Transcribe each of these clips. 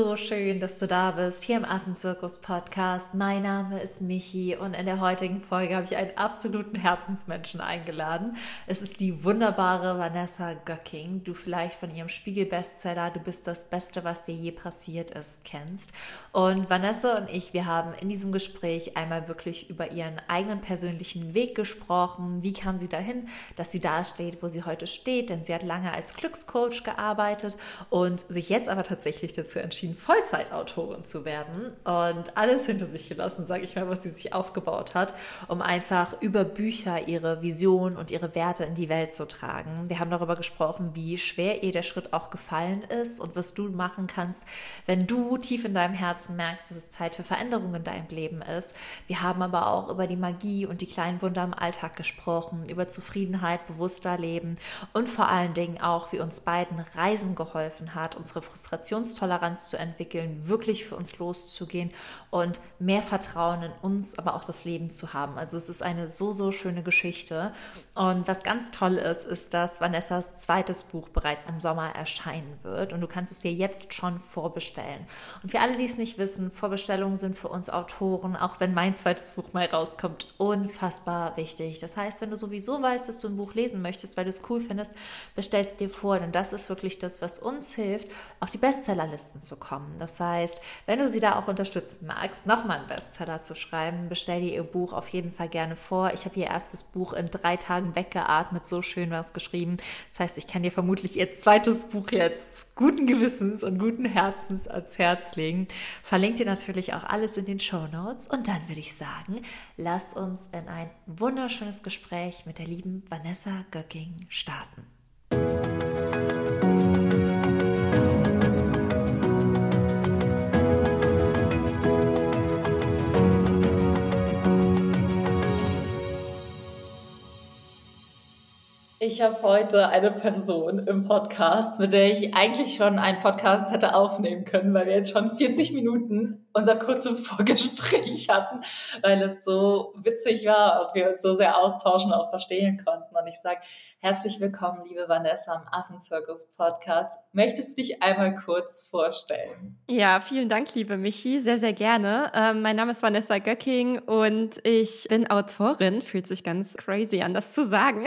So schön, dass du da bist, hier im Affenzirkus-Podcast. Mein Name ist Michi und in der heutigen Folge habe ich einen absoluten Herzensmenschen eingeladen. Es ist die wunderbare Vanessa Göcking, du vielleicht von ihrem Spiegel-Bestseller Du bist das Beste, was dir je passiert ist, kennst. Und Vanessa und ich, wir haben in diesem Gespräch einmal wirklich über ihren eigenen persönlichen Weg gesprochen. Wie kam sie dahin, dass sie da steht, wo sie heute steht? Denn sie hat lange als Glückscoach gearbeitet und sich jetzt aber tatsächlich dazu entschieden, Vollzeitautorin zu werden und alles hinter sich gelassen, sage ich mal, was sie sich aufgebaut hat, um einfach über Bücher ihre Vision und ihre Werte in die Welt zu tragen. Wir haben darüber gesprochen, wie schwer ihr der Schritt auch gefallen ist und was du machen kannst, wenn du tief in deinem Herzen merkst, dass es Zeit für Veränderungen in deinem Leben ist. Wir haben aber auch über die Magie und die kleinen Wunder im Alltag gesprochen, über Zufriedenheit, bewusster Leben und vor allen Dingen auch, wie uns beiden Reisen geholfen hat, unsere Frustrationstoleranz zu entwickeln, wirklich für uns loszugehen und mehr Vertrauen in uns, aber auch das Leben zu haben. Also es ist eine so, so schöne Geschichte. Und was ganz toll ist, ist, dass Vanessas zweites Buch bereits im Sommer erscheinen wird und du kannst es dir jetzt schon vorbestellen. Und für alle, die es nicht wissen, Vorbestellungen sind für uns Autoren, auch wenn mein zweites Buch mal rauskommt, unfassbar wichtig. Das heißt, wenn du sowieso weißt, dass du ein Buch lesen möchtest, weil du es cool findest, bestellst dir vor, denn das ist wirklich das, was uns hilft, auf die Bestsellerlisten zu kommen. Das heißt, wenn du sie da auch unterstützen magst, nochmal einen Bestseller zu schreiben, bestell dir ihr Buch auf jeden Fall gerne vor. Ich habe ihr erstes Buch in 3 Tagen weggeatmet, so schön was geschrieben. Das heißt, ich kann dir vermutlich ihr zweites Buch jetzt guten Gewissens und guten Herzens ans Herz legen. Verlinke dir natürlich auch alles in den Shownotes und dann würde ich sagen, lass uns in ein wunderschönes Gespräch mit der lieben Vanessa Göcking starten. Ich habe heute eine Person im Podcast, mit der ich eigentlich schon einen Podcast hätte aufnehmen können, weil wir jetzt schon 40 Minuten unser kurzes Vorgespräch hatten, weil es so witzig war und wir uns so sehr austauschen und auch verstehen konnten. Und ich sage, herzlich willkommen, liebe Vanessa, am Affenzirkus-Podcast. Möchtest du dich einmal kurz vorstellen? Ja, vielen Dank, liebe Michi, sehr, sehr gerne. Mein Name ist Vanessa Göcking und ich bin Autorin. Fühlt sich ganz crazy an, das zu sagen,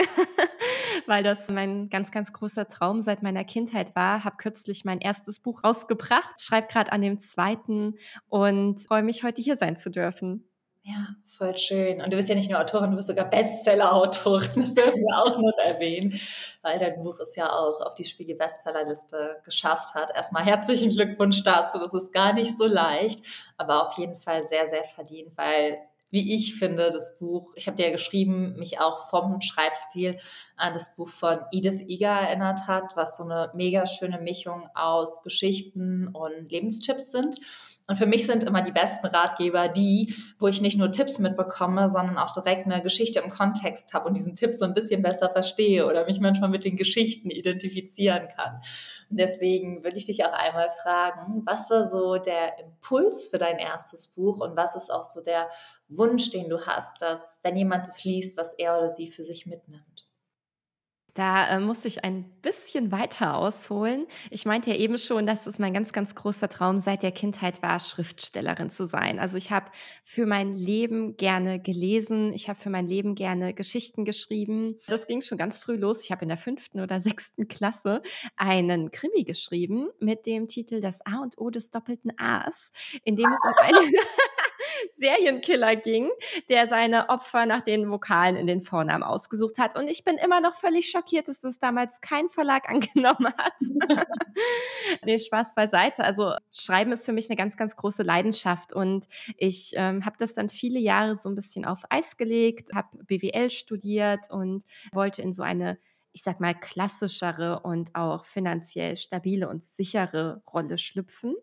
weil das mein ganz, ganz großer Traum seit meiner Kindheit war. Habe kürzlich mein erstes Buch rausgebracht, schreibe gerade an dem zweiten und freue mich, heute hier sein zu dürfen. Ja, voll schön. Und du bist ja nicht nur Autorin, du bist sogar Bestseller-Autorin. Das dürfen wir auch noch erwähnen, weil dein Buch es ja auch auf die Spiegel-Bestsellerliste geschafft hat. Erstmal herzlichen Glückwunsch dazu. Das ist gar nicht so leicht, aber auf jeden Fall sehr, sehr verdient, weil, wie ich finde, das Buch, ich habe dir ja geschrieben, mich auch vom Schreibstil an das Buch von Edith Eger erinnert hat, was so eine mega schöne Mischung aus Geschichten und Lebenstipps sind. Und für mich sind immer die besten Ratgeber die, wo ich nicht nur Tipps mitbekomme, sondern auch direkt eine Geschichte im Kontext habe und diesen Tipp so ein bisschen besser verstehe oder mich manchmal mit den Geschichten identifizieren kann. Und deswegen würde ich dich auch einmal fragen, was war so der Impuls für dein erstes Buch und was ist auch so der Wunsch, den du hast, dass, wenn jemand es liest, was er oder sie für sich mitnimmt? Da musste ich ein bisschen weiter ausholen. Ich meinte ja eben schon, dass es mein ganz, ganz großer Traum seit der Kindheit war, Schriftstellerin zu sein. Also ich habe für mein Leben gerne gelesen. Ich habe für mein Leben gerne Geschichten geschrieben. Das ging schon ganz früh los. Ich habe in der 5. oder 6. Klasse einen Krimi geschrieben mit dem Titel Das A und O des doppelten A's, in dem es um einen Serienkiller ging, der seine Opfer nach den Vokalen in den Vornamen ausgesucht hat. Und ich bin immer noch völlig schockiert, dass das damals kein Verlag angenommen hat. Nee, Spaß beiseite. Also Schreiben ist für mich eine ganz, ganz große Leidenschaft. Und ich habe das dann viele Jahre so ein bisschen auf Eis gelegt, habe BWL studiert und wollte in so eine, ich sag mal, klassischere und auch finanziell stabile und sichere Rolle schlüpfen.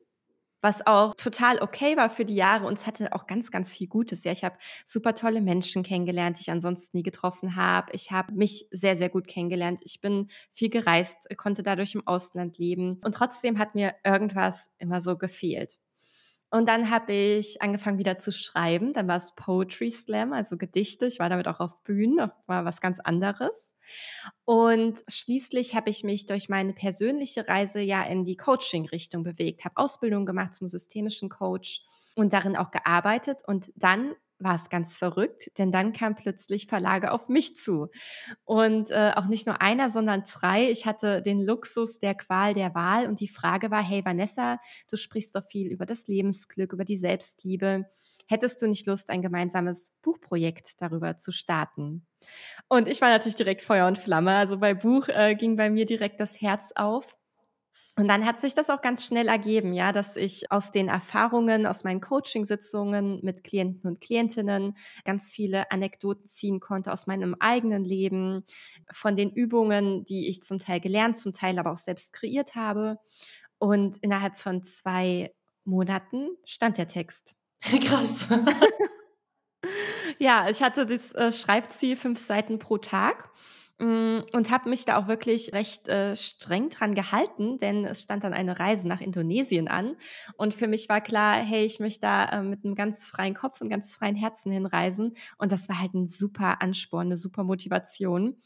Was auch total okay war für die Jahre und es hatte auch ganz, ganz viel Gutes. Ja, ich habe super tolle Menschen kennengelernt, die ich ansonsten nie getroffen habe. Ich habe mich sehr, sehr gut kennengelernt. Ich bin viel gereist, konnte dadurch im Ausland leben und trotzdem hat mir irgendwas immer so gefehlt. Und dann habe ich angefangen wieder zu schreiben, dann war es Poetry Slam, also Gedichte, ich war damit auch auf Bühnen, war was ganz anderes. Und schließlich habe ich mich durch meine persönliche Reise ja in die Coaching-Richtung bewegt, habe Ausbildung gemacht zum systemischen Coach und darin auch gearbeitet und dann war es ganz verrückt, denn dann kamen plötzlich Verlage auf mich zu. Und auch nicht nur einer, sondern drei. Ich hatte den Luxus der Qual der Wahl und die Frage war, hey Vanessa, du sprichst doch viel über das Lebensglück, über die Selbstliebe. Hättest du nicht Lust, ein gemeinsames Buchprojekt darüber zu starten? Und ich war natürlich direkt Feuer und Flamme. Also bei Buch ging bei mir direkt das Herz auf. Und dann hat sich das auch ganz schnell ergeben, ja, dass ich aus den Erfahrungen, aus meinen Coaching-Sitzungen mit Klienten und Klientinnen ganz viele Anekdoten ziehen konnte aus meinem eigenen Leben, von den Übungen, die ich zum Teil gelernt, zum Teil aber auch selbst kreiert habe. Und innerhalb von 2 Monaten stand der Text. Krass. Ja, ich hatte das Schreibziel 5 Seiten pro Tag. Und habe mich da auch wirklich recht streng dran gehalten, denn es stand dann eine Reise nach Indonesien an. Und für mich war klar, hey, ich möchte da mit einem ganz freien Kopf und ganz freien Herzen hinreisen. Und das war halt ein super Ansporn, eine super Motivation.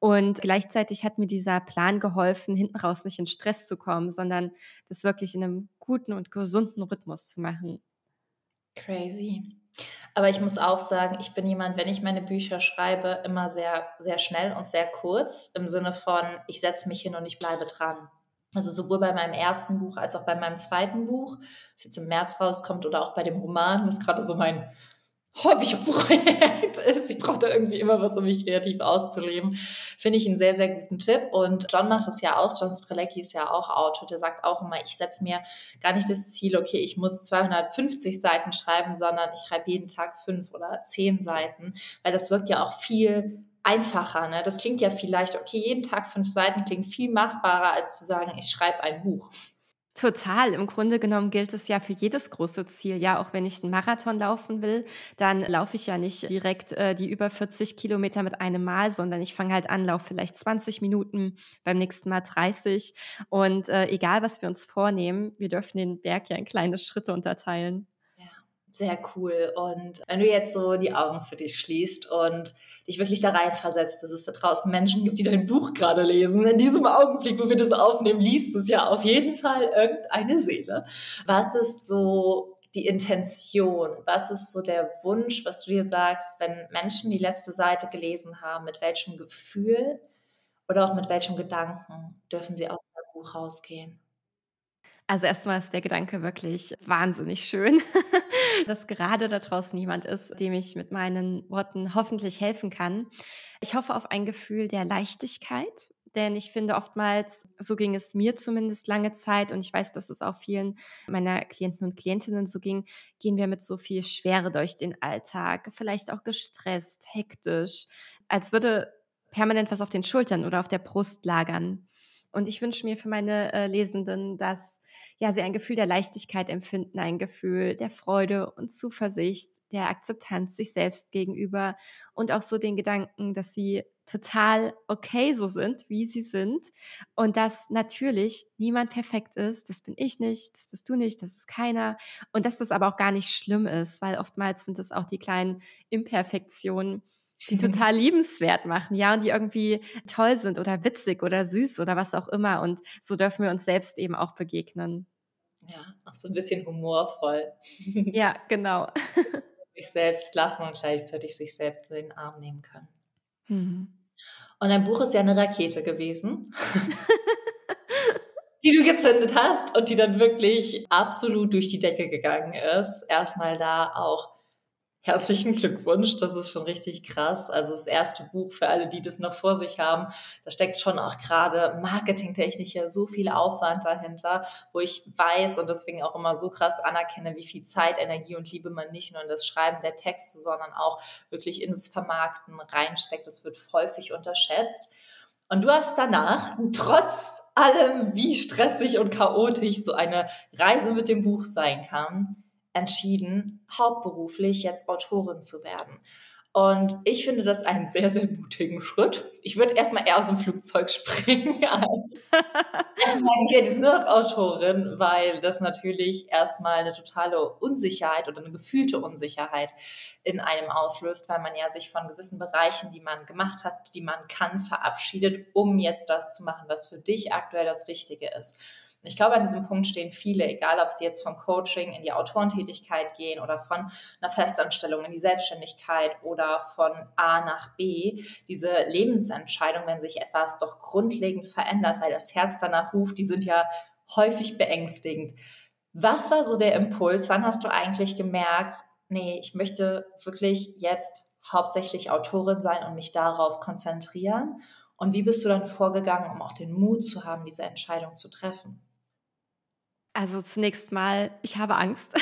Und gleichzeitig hat mir dieser Plan geholfen, hinten raus nicht in Stress zu kommen, sondern das wirklich in einem guten und gesunden Rhythmus zu machen. Crazy. Aber ich muss auch sagen, ich bin jemand, wenn ich meine Bücher schreibe, immer sehr, sehr schnell und sehr kurz, im Sinne von, ich setze mich hin und ich bleibe dran. Also sowohl bei meinem ersten Buch als auch bei meinem zweiten Buch, das jetzt im März rauskommt, oder auch bei dem Roman, was gerade so mein Hobbyprojekt ist. Ich brauche da irgendwie immer was, um mich kreativ auszuleben. Finde ich einen sehr, sehr guten Tipp. Und John macht das ja auch. John Strelecki ist ja auch Autor. Der sagt auch immer, ich setze mir gar nicht das Ziel, okay, ich muss 250 Seiten schreiben, sondern ich schreibe jeden Tag 5 oder 10 Seiten, weil das wirkt ja auch viel einfacher, ne? Das klingt ja vielleicht, okay, jeden Tag 5 Seiten klingt viel machbarer, als zu sagen, ich schreibe ein Buch. Total. Im Grunde genommen gilt es ja für jedes große Ziel. Ja, auch wenn ich einen Marathon laufen will, dann laufe ich ja nicht direkt die über 40 Kilometer mit einem Mal, sondern ich fange halt an, laufe vielleicht 20 Minuten, beim nächsten Mal 30. Und egal, was wir uns vornehmen, wir dürfen den Berg ja in kleine Schritte unterteilen. Ja, sehr cool. Und wenn du jetzt so die Augen für dich schließt und dich wirklich da reinversetzt, dass es da draußen Menschen gibt, die dein Buch gerade lesen. In diesem Augenblick, wo wir das aufnehmen, liest es ja auf jeden Fall irgendeine Seele. Was ist so die Intention? Was ist so der Wunsch, was du dir sagst, wenn Menschen die letzte Seite gelesen haben, mit welchem Gefühl oder auch mit welchem Gedanken dürfen sie aus dem Buch rausgehen? Also erstmal ist der Gedanke wirklich wahnsinnig schön, dass gerade da draußen jemand ist, dem ich mit meinen Worten hoffentlich helfen kann. Ich hoffe auf ein Gefühl der Leichtigkeit, denn ich finde oftmals, so ging es mir zumindest lange Zeit und ich weiß, dass es auch vielen meiner Klienten und Klientinnen so ging, gehen wir mit so viel Schwere durch den Alltag, vielleicht auch gestresst, hektisch, als würde permanent was auf den Schultern oder auf der Brust lagern. Und ich wünsche mir für meine Lesenden, dass ja, sie ein Gefühl der Leichtigkeit empfinden, ein Gefühl der Freude und Zuversicht, der Akzeptanz sich selbst gegenüber und auch so den Gedanken, dass sie total okay so sind, wie sie sind und dass natürlich niemand perfekt ist, das bin ich nicht, das bist du nicht, das ist keiner und dass das aber auch gar nicht schlimm ist, weil oftmals sind das auch die kleinen Imperfektionen, die total liebenswert machen, ja, und die irgendwie toll sind oder witzig oder süß oder was auch immer. Und so dürfen wir uns selbst eben auch begegnen. Ja, auch so ein bisschen humorvoll. Ja, genau. Sich selbst lachen und gleichzeitig sich selbst in den Arm nehmen können. Mhm. Und dein Buch ist ja eine Rakete gewesen, die du gezündet hast und die dann wirklich absolut durch die Decke gegangen ist. Erstmal da auch herzlichen Glückwunsch, das ist schon richtig krass. Also das erste Buch für alle, die das noch vor sich haben, da steckt schon auch gerade marketingtechnisch ja so viel Aufwand dahinter, wo ich weiß und deswegen auch immer so krass anerkenne, wie viel Zeit, Energie und Liebe man nicht nur in das Schreiben der Texte, sondern auch wirklich ins Vermarkten reinsteckt. Das wird häufig unterschätzt. Und du hast danach, trotz allem, wie stressig und chaotisch so eine Reise mit dem Buch sein kann, entschieden, hauptberuflich jetzt Autorin zu werden. Und ich finde das einen sehr, sehr mutigen Schritt. Ich würde erstmal eher aus dem Flugzeug springen, als sagen, ich werde jetzt nur Autorin, weil das natürlich erstmal eine totale Unsicherheit oder eine gefühlte Unsicherheit in einem auslöst, weil man ja sich von gewissen Bereichen, die man gemacht hat, die man kann, verabschiedet, um jetzt das zu machen, was für dich aktuell das Richtige ist. Ich glaube, an diesem Punkt stehen viele, egal ob sie jetzt vom Coaching in die Autorentätigkeit gehen oder von einer Festanstellung in die Selbstständigkeit oder von A nach B, diese Lebensentscheidung, wenn sich etwas doch grundlegend verändert, weil das Herz danach ruft, die sind ja häufig beängstigend. Was war so der Impuls? Wann hast du eigentlich gemerkt, nee, ich möchte wirklich jetzt hauptsächlich Autorin sein und mich darauf konzentrieren? Und wie bist du dann vorgegangen, um auch den Mut zu haben, diese Entscheidung zu treffen? Also zunächst mal, ich habe Angst.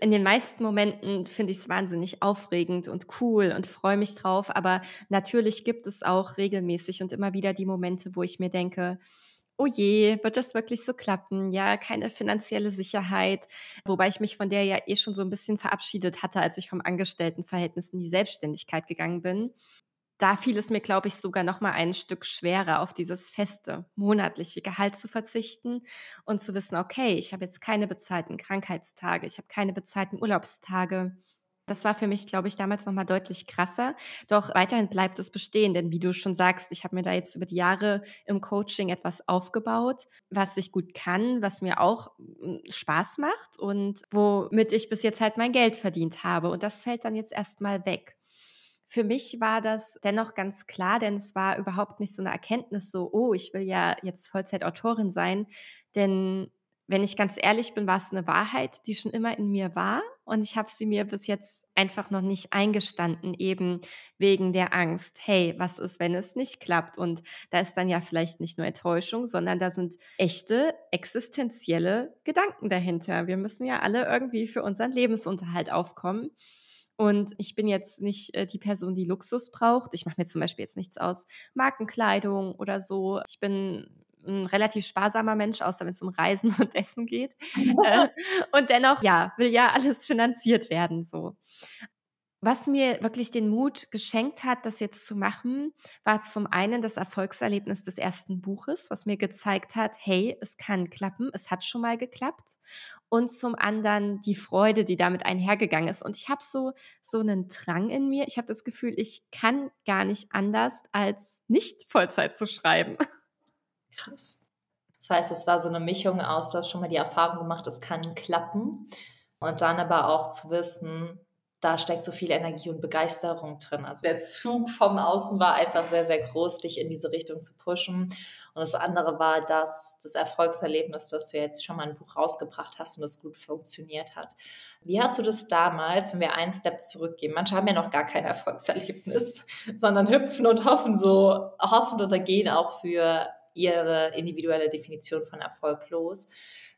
In den meisten Momenten finde ich es wahnsinnig aufregend und cool und freue mich drauf. Aber natürlich gibt es auch regelmäßig und immer wieder die Momente, wo ich mir denke, oh je, wird das wirklich so klappen? Ja, keine finanzielle Sicherheit. Wobei ich mich von der ja eh schon so ein bisschen verabschiedet hatte, als ich vom Angestelltenverhältnis in die Selbstständigkeit gegangen bin. Da fiel es mir, glaube ich, sogar noch mal ein Stück schwerer, auf dieses feste, monatliche Gehalt zu verzichten und zu wissen, okay, ich habe jetzt keine bezahlten Krankheitstage, ich habe keine bezahlten Urlaubstage. Das war für mich, glaube ich, damals noch mal deutlich krasser. Doch weiterhin bleibt es bestehen, denn wie du schon sagst, ich habe mir da jetzt über die Jahre im Coaching etwas aufgebaut, was ich gut kann, was mir auch Spaß macht und womit ich bis jetzt halt mein Geld verdient habe. Und das fällt dann jetzt erst mal weg. Für mich war das dennoch ganz klar, denn es war überhaupt nicht so eine Erkenntnis, so, oh, ich will ja jetzt Vollzeitautorin sein, denn wenn ich ganz ehrlich bin, war es eine Wahrheit, die schon immer in mir war und ich habe sie mir bis jetzt einfach noch nicht eingestanden, eben wegen der Angst, hey, was ist, wenn es nicht klappt? Und da ist dann ja vielleicht nicht nur Enttäuschung, sondern da sind echte, existenzielle Gedanken dahinter. Wir müssen ja alle irgendwie für unseren Lebensunterhalt aufkommen. Und ich bin jetzt nicht die Person, die Luxus braucht. Ich mache mir zum Beispiel jetzt nichts aus Markenkleidung oder so. Ich bin ein relativ sparsamer Mensch, außer wenn es um Reisen und Essen geht. Und dennoch, ja, will ja alles finanziert werden, so. Was mir wirklich den Mut geschenkt hat, das jetzt zu machen, war zum einen das Erfolgserlebnis des ersten Buches, was mir gezeigt hat, hey, es kann klappen, es hat schon mal geklappt. Und zum anderen die Freude, die damit einhergegangen ist. Und ich habe so einen Drang in mir. Ich habe das Gefühl, ich kann gar nicht anders, als nicht Vollzeit zu schreiben. Krass. Das heißt, es war so eine Mischung aus, du hast schon mal die Erfahrung gemacht, es kann klappen. Und dann aber auch zu wissen, da steckt so viel Energie und Begeisterung drin. Also der Zug vom Außen war einfach sehr, sehr groß, dich in diese Richtung zu pushen. Und das andere war das Erfolgserlebnis, dass du jetzt schon mal ein Buch rausgebracht hast und das gut funktioniert hat. Wie hast du das damals, wenn wir einen Step zurückgehen? Manche haben ja noch gar kein Erfolgserlebnis, sondern hüpfen und hoffen oder gehen auch für ihre individuelle Definition von Erfolg los.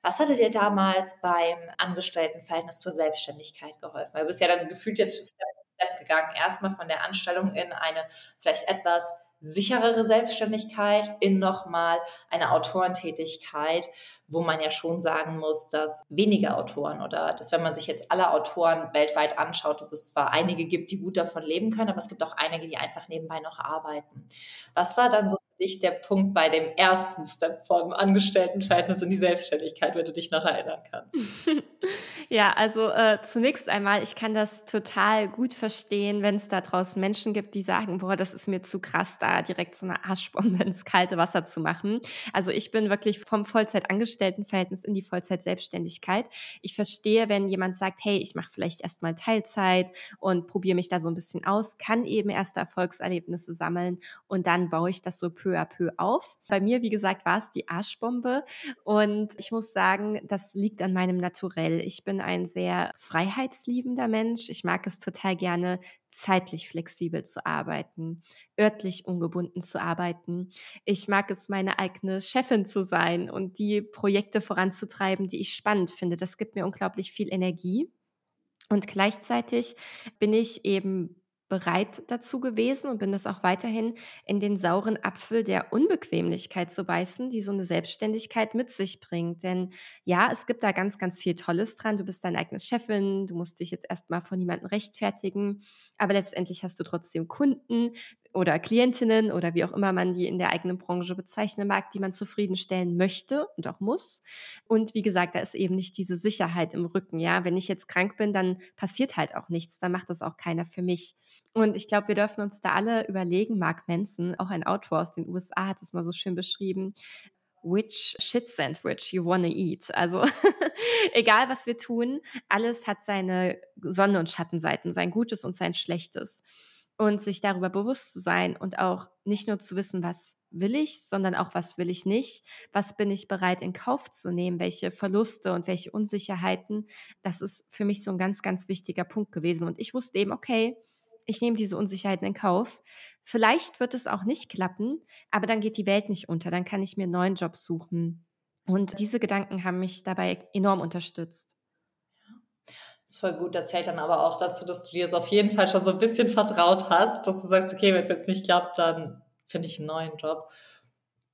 Was hatte dir damals beim Angestelltenverhältnis zur Selbstständigkeit geholfen? Weil du bist ja dann gefühlt jetzt Step by Step gegangen. Erstmal von der Anstellung in eine vielleicht etwas sicherere Selbstständigkeit, in nochmal eine Autorentätigkeit, wo man ja schon sagen muss, dass wenige Autoren oder dass, wenn man sich jetzt alle Autoren weltweit anschaut, dass es zwar einige gibt, die gut davon leben können, aber es gibt auch einige, die einfach nebenbei noch arbeiten. Was war dann so der Punkt bei dem ersten Step vom Angestelltenverhältnis in die Selbstständigkeit, wenn du dich noch erinnern kannst? Ja, also zunächst einmal, ich kann das total gut verstehen, wenn es da draußen Menschen gibt, die sagen, boah, das ist mir zu krass, da direkt so eine Arschbombe ins kalte Wasser zu machen. Also ich bin wirklich vom Vollzeitangestelltenverhältnis in die Vollzeitselbstständigkeit. Ich verstehe, wenn jemand sagt, hey, ich mache vielleicht erstmal Teilzeit und probiere mich da so ein bisschen aus, kann eben erste Erfolgserlebnisse sammeln und dann baue ich das so peu à peu auf. Bei mir, wie gesagt, war es die Arschbombe und ich muss sagen, das liegt an meinem Naturell. Ich bin ein sehr freiheitsliebender Mensch. Ich mag es total gerne, zeitlich flexibel zu arbeiten, örtlich ungebunden zu arbeiten. Ich mag es, meine eigene Chefin zu sein und die Projekte voranzutreiben, die ich spannend finde. Das gibt mir unglaublich viel Energie und gleichzeitig bin ich eben bereit dazu gewesen und bin das auch weiterhin, in den sauren Apfel der Unbequemlichkeit zu beißen, die so eine Selbstständigkeit mit sich bringt. Denn ja, es gibt da ganz, ganz viel Tolles dran. Du bist deine eigene Chefin, du musst dich jetzt erstmal vor niemandem rechtfertigen, aber letztendlich hast du trotzdem Kunden oder Klientinnen oder wie auch immer man die in der eigenen Branche bezeichnen mag, die man zufriedenstellen möchte und auch muss. Und wie gesagt, da ist eben nicht diese Sicherheit im Rücken. Ja, wenn ich jetzt krank bin, dann passiert halt auch nichts, dann macht das auch keiner für mich. Und ich glaube, wir dürfen uns da alle überlegen, Mark Manson, auch ein Autor aus den USA, hat es mal so schön beschrieben, which shit sandwich you wanna eat. Also egal, was wir tun, alles hat seine Sonne- und Schattenseiten, sein Gutes und sein Schlechtes. Und sich darüber bewusst zu sein und auch nicht nur zu wissen, was will ich, sondern auch, was will ich nicht, was bin ich bereit in Kauf zu nehmen, welche Verluste und welche Unsicherheiten, das ist für mich so ein ganz, ganz wichtiger Punkt gewesen. Und ich wusste eben, okay, ich nehme diese Unsicherheiten in Kauf. Vielleicht wird es auch nicht klappen, aber dann geht die Welt nicht unter. Dann kann ich mir einen neuen Job suchen. Und diese Gedanken haben mich dabei enorm unterstützt. Das ist voll gut. Das zählt dann aber auch dazu, dass du dir das auf jeden Fall schon so ein bisschen vertraut hast, dass du sagst, okay, wenn es jetzt nicht klappt, dann finde ich einen neuen Job.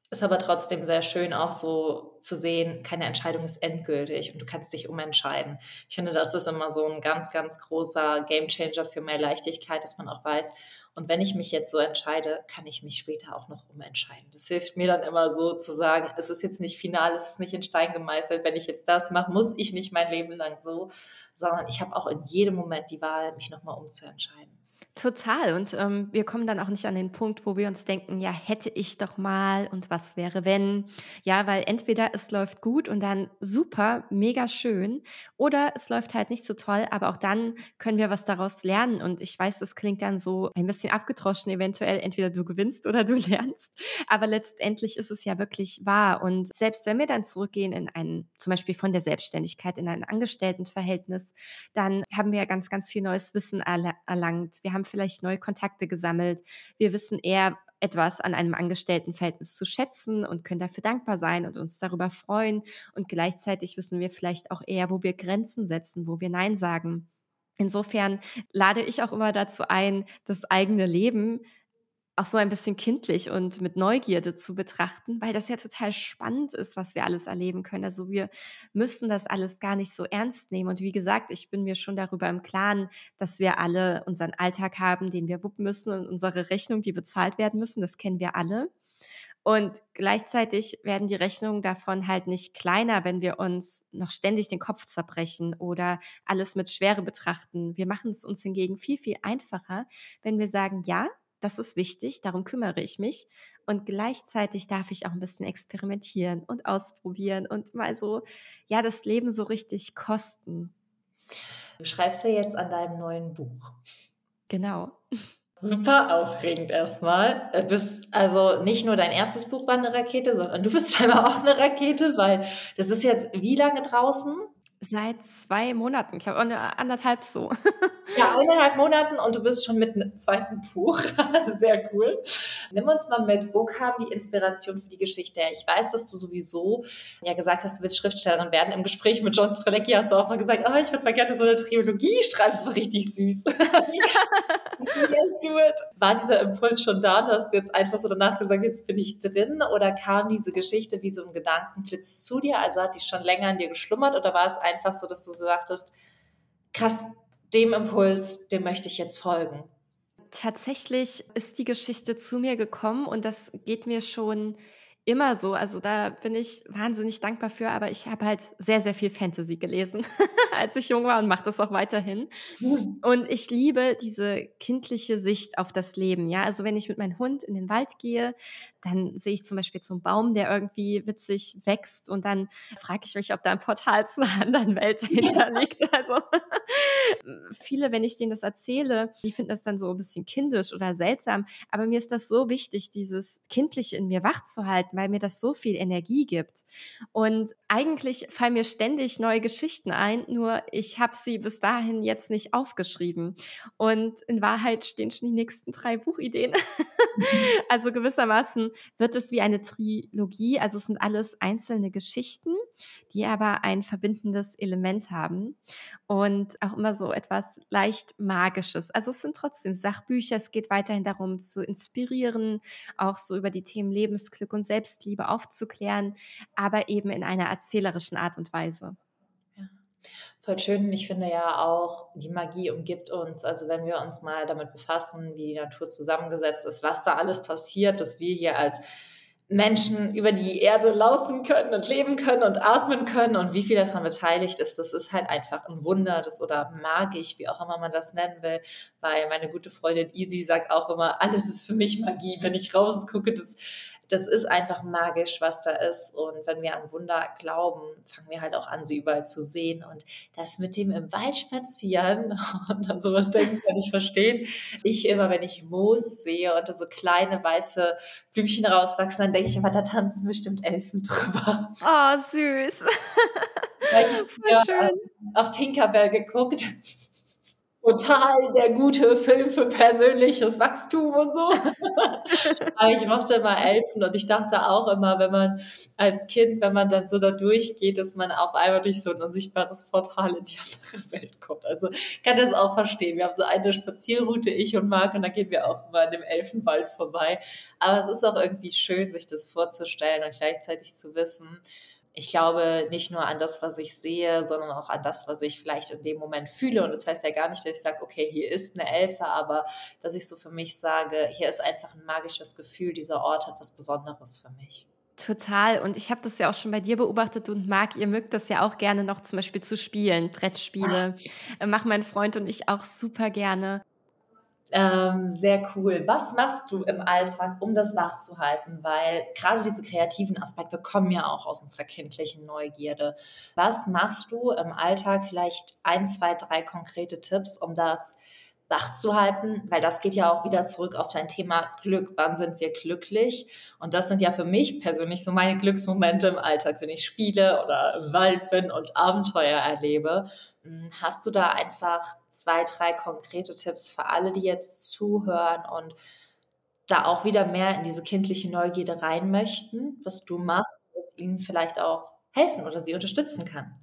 Ist aber trotzdem sehr schön auch so zu sehen, keine Entscheidung ist endgültig und du kannst dich umentscheiden. Ich finde, das ist immer so ein ganz, ganz großer Gamechanger für mehr Leichtigkeit, dass man auch weiß, und wenn ich mich jetzt so entscheide, kann ich mich später auch noch umentscheiden. Das hilft mir dann immer so zu sagen, es ist jetzt nicht final, es ist nicht in Stein gemeißelt, wenn ich jetzt das mache, muss ich nicht mein Leben lang so, sondern ich habe auch in jedem Moment die Wahl, mich nochmal umzuentscheiden. Total. Und wir kommen dann auch nicht an den Punkt, wo wir uns denken, ja, hätte ich doch mal und was wäre, wenn? Ja, weil entweder es läuft gut und dann super, mega schön, oder es läuft halt nicht so toll, aber auch dann können wir was daraus lernen. Und ich weiß, das klingt dann so ein bisschen abgedroschen eventuell, entweder du gewinnst oder du lernst, aber letztendlich ist es ja wirklich wahr. Und selbst wenn wir dann zurückgehen in einen, zum Beispiel von der Selbstständigkeit in ein Angestelltenverhältnis, dann haben wir ja ganz, ganz viel neues Wissen erlangt. Wir haben vielleicht neue Kontakte gesammelt. Wir wissen eher etwas an einem Angestelltenverhältnis zu schätzen und können dafür dankbar sein und uns darüber freuen. Und gleichzeitig wissen wir vielleicht auch eher, wo wir Grenzen setzen, wo wir Nein sagen. Insofern lade ich auch immer dazu ein, das eigene Leben auch so ein bisschen kindlich und mit Neugierde zu betrachten, weil das ja total spannend ist, was wir alles erleben können. Also wir müssen das alles gar nicht so ernst nehmen. Und wie gesagt, ich bin mir schon darüber im Klaren, dass wir alle unseren Alltag haben, den wir wuppen müssen und unsere Rechnung, die bezahlt werden müssen, das kennen wir alle. Und gleichzeitig werden die Rechnungen davon halt nicht kleiner, wenn wir uns noch ständig den Kopf zerbrechen oder alles mit Schwere betrachten. Wir machen es uns hingegen viel, viel einfacher, wenn wir sagen, ja, das ist wichtig, darum kümmere ich mich und gleichzeitig darf ich auch ein bisschen experimentieren und ausprobieren und mal so, ja, das Leben so richtig kosten. Du schreibst ja jetzt an deinem neuen Buch. Genau. Super aufregend erstmal. Du bist also nicht nur dein erstes Buch war eine Rakete, sondern du bist scheinbar auch eine Rakete, weil das ist jetzt wie lange draußen? Seit 2 Monaten, glaube ich, anderthalb so. Ja, 1,5 Monaten und du bist schon mit einem zweiten Buch. Sehr cool. Nimm uns mal mit, wo kam die Inspiration für die Geschichte her? Ich weiß, dass du sowieso ja gesagt hast, du willst Schriftstellerin werden. Im Gespräch mit John Strelecki hast du auch mal gesagt, oh, ich würde mal gerne so eine Trilogie schreiben. Das war richtig süß. War dieser Impuls schon da und hast jetzt einfach so danach gesagt, jetzt bin ich drin? Oder kam diese Geschichte wie so ein Gedankenblitz zu dir? Also hat die schon länger in dir geschlummert oder war es einfach so, dass du so sagtest, krass, dem Impuls, dem möchte ich jetzt folgen? Tatsächlich ist die Geschichte zu mir gekommen und das geht mir schon immer so. Also da bin ich wahnsinnig dankbar für, aber ich habe halt sehr, sehr viel Fantasy gelesen, als ich jung war und mache das auch weiterhin. Und ich liebe diese kindliche Sicht auf das Leben. Ja, also wenn ich mit meinem Hund in den Wald gehe, dann sehe ich zum Beispiel so einen Baum, der irgendwie witzig wächst und dann frage ich mich, ob da ein Portal zu einer anderen Welt dahinter liegt. Also viele, wenn ich denen das erzähle, die finden das dann so ein bisschen kindisch oder seltsam, aber mir ist das so wichtig, dieses Kindliche in mir wach zu halten, weil mir das so viel Energie gibt. Und eigentlich fallen mir ständig neue Geschichten ein, nur ich habe sie bis dahin jetzt nicht aufgeschrieben. Und in Wahrheit stehen schon die nächsten 3 Buchideen. Also gewissermaßen wird es wie eine Trilogie, also es sind alles einzelne Geschichten, die aber ein verbindendes Element haben und auch immer so etwas leicht Magisches. Also es sind trotzdem Sachbücher, es geht weiterhin darum zu inspirieren, auch so über die Themen Lebensglück und Selbstliebe aufzuklären, aber eben in einer erzählerischen Art und Weise. Voll schön. Ich finde ja auch, die Magie umgibt uns. Also wenn wir uns mal damit befassen, wie die Natur zusammengesetzt ist, was da alles passiert, dass wir hier als Menschen über die Erde laufen können und leben können und atmen können und wie viel daran beteiligt ist, das ist halt einfach ein Wunder, das oder magisch, wie auch immer man das nennen will, weil meine gute Freundin Isi sagt auch immer, alles ist für mich Magie, wenn ich rausgucke, das ist einfach magisch, was da ist. Und wenn wir an Wunder glauben, fangen wir halt auch an, sie überall zu sehen. Und das mit dem im Wald spazieren und an sowas denken, kann ich verstehen. Ich immer, wenn ich Moos sehe und da so kleine weiße Blümchen rauswachsen, dann denke ich immer, da tanzen bestimmt Elfen drüber. Oh, süß. Weil ich schön auf Tinkerbell geguckt. Total der gute Film für persönliches Wachstum und so. Aber ich mochte immer Elfen und ich dachte auch immer, wenn man als Kind, wenn man dann so da durchgeht, dass man auf einmal durch so ein unsichtbares Portal in die andere Welt kommt. Also ich kann das auch verstehen. Wir haben so eine Spazierroute, ich und Marc, und da gehen wir auch immer an dem Elfenwald vorbei. Aber es ist auch irgendwie schön, sich das vorzustellen und gleichzeitig zu wissen, ich glaube nicht nur an das, was ich sehe, sondern auch an das, was ich vielleicht in dem Moment fühle. Und das heißt ja gar nicht, dass ich sage, okay, hier ist eine Elfe, aber dass ich so für mich sage, hier ist einfach ein magisches Gefühl, dieser Ort hat was Besonderes für mich. Total. Und ich habe das ja auch schon bei dir beobachtet und Marc, ihr mögt das ja auch gerne noch zum Beispiel zu spielen, Brettspiele. Ja. Machen mein Freund und ich auch super gerne. Sehr cool. Was machst du im Alltag, um das wachzuhalten? Weil gerade diese kreativen Aspekte kommen ja auch aus unserer kindlichen Neugierde. Was machst du im Alltag? Vielleicht 1, 2, 3 konkrete Tipps, um das wachzuhalten, weil das geht ja auch wieder zurück auf dein Thema Glück. Wann sind wir glücklich? Und das sind ja für mich persönlich so meine Glücksmomente im Alltag, wenn ich spiele oder im Wald bin und Abenteuer erlebe. Hast du da einfach 2, 3 konkrete Tipps für alle, die jetzt zuhören und da auch wieder mehr in diese kindliche Neugierde rein möchten, was du machst, was ihnen vielleicht auch helfen oder sie unterstützen kann?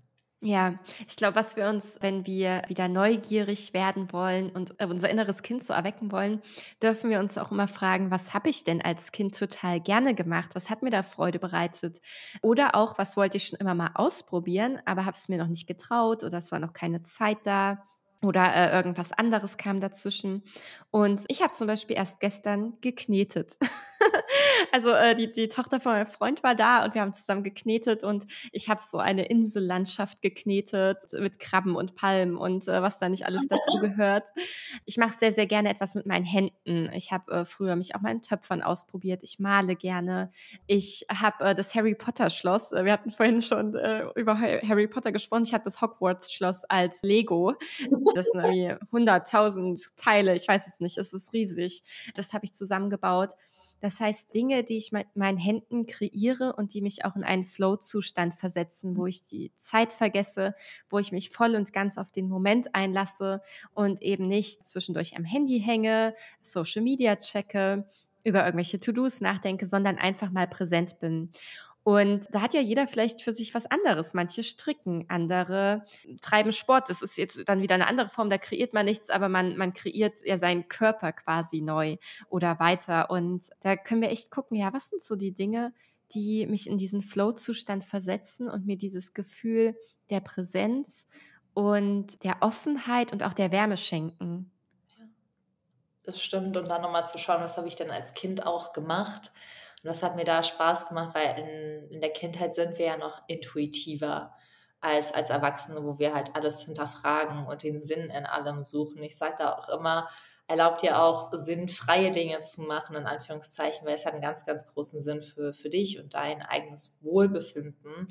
Ja, ich glaube, was wir uns, wenn wir wieder neugierig werden wollen und unser inneres Kind so erwecken wollen, dürfen wir uns auch immer fragen, was habe ich denn als Kind total gerne gemacht? Was hat mir da Freude bereitet? Oder auch, was wollte ich schon immer mal ausprobieren, aber habe es mir noch nicht getraut oder es war noch keine Zeit da? Oder irgendwas anderes kam dazwischen. Und ich habe zum Beispiel erst gestern geknetet. Also die Tochter von meinem Freund war da und wir haben zusammen geknetet. Und ich habe so eine Insellandschaft geknetet mit Krabben und Palmen und was da nicht alles dazu gehört. Ich mache sehr, sehr gerne etwas mit meinen Händen. Ich habe früher mich auch mal in Töpfern ausprobiert. Ich male gerne. Ich habe das Harry Potter Schloss. Wir hatten vorhin schon über Harry Potter gesprochen. Ich habe das Hogwarts Schloss als Lego. Das sind irgendwie 100.000 Teile, ich weiß es nicht, es ist riesig. Das habe ich zusammengebaut. Das heißt, Dinge, die ich mit meinen Händen kreiere und die mich auch in einen Flow-Zustand versetzen, wo ich die Zeit vergesse, wo ich mich voll und ganz auf den Moment einlasse und eben nicht zwischendurch am Handy hänge, Social Media checke, über irgendwelche To-Dos nachdenke, sondern einfach mal präsent bin. Und da hat ja jeder vielleicht für sich was anderes. Manche stricken, andere treiben Sport. Das ist jetzt dann wieder eine andere Form, da kreiert man nichts, aber man kreiert ja seinen Körper quasi neu oder weiter. Und da können wir echt gucken, ja, was sind so die Dinge, die mich in diesen Flow-Zustand versetzen und mir dieses Gefühl der Präsenz und der Offenheit und auch der Wärme schenken. Ja, das stimmt. Und dann nochmal zu schauen, was habe ich denn als Kind auch gemacht? Und das hat mir da Spaß gemacht, weil in der Kindheit sind wir ja noch intuitiver als Erwachsene, wo wir halt alles hinterfragen und den Sinn in allem suchen. Ich sage da auch immer, erlaubt dir auch sinnfreie Dinge zu machen, in Anführungszeichen, weil es hat einen ganz, ganz großen Sinn für dich und dein eigenes Wohlbefinden.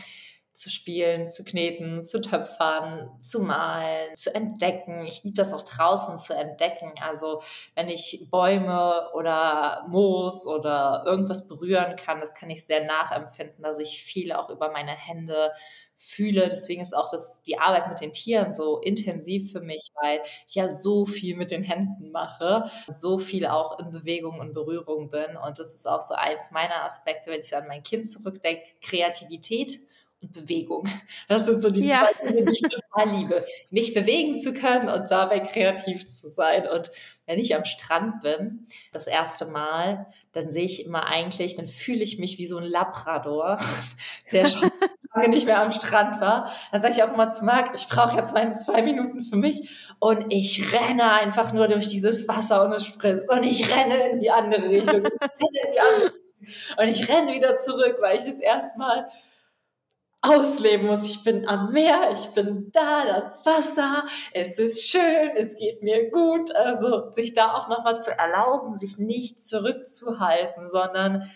Zu spielen, zu kneten, zu töpfern, zu malen, zu entdecken. Ich liebe das auch draußen zu entdecken. Also wenn ich Bäume oder Moos oder irgendwas berühren kann, das kann ich sehr nachempfinden, dass ich viel auch über meine Hände fühle. Deswegen ist auch die Arbeit mit den Tieren so intensiv für mich, weil ich ja so viel mit den Händen mache, so viel auch in Bewegung und Berührung bin. Und das ist auch so eins meiner Aspekte, wenn ich an mein Kind zurückdenke, Kreativität und Bewegung. Das sind so die zwei Dinge, die ich total liebe. Mich bewegen zu können und dabei kreativ zu sein. Und wenn ich am Strand bin, das erste Mal, dann sehe ich immer eigentlich, dann fühle ich mich wie so ein Labrador, der schon lange nicht mehr am Strand war. Dann sage ich auch immer zu Marc, ich brauche jetzt meine 2 Minuten für mich und ich renne einfach nur durch dieses Wasser und es spritzt und ich renne in die andere Richtung und ich renne wieder zurück, weil ich es erstmal ausleben muss. Ich bin am Meer, ich bin da, das Wasser, es ist schön, es geht mir gut. Also sich da auch nochmal zu erlauben, sich nicht zurückzuhalten, sondern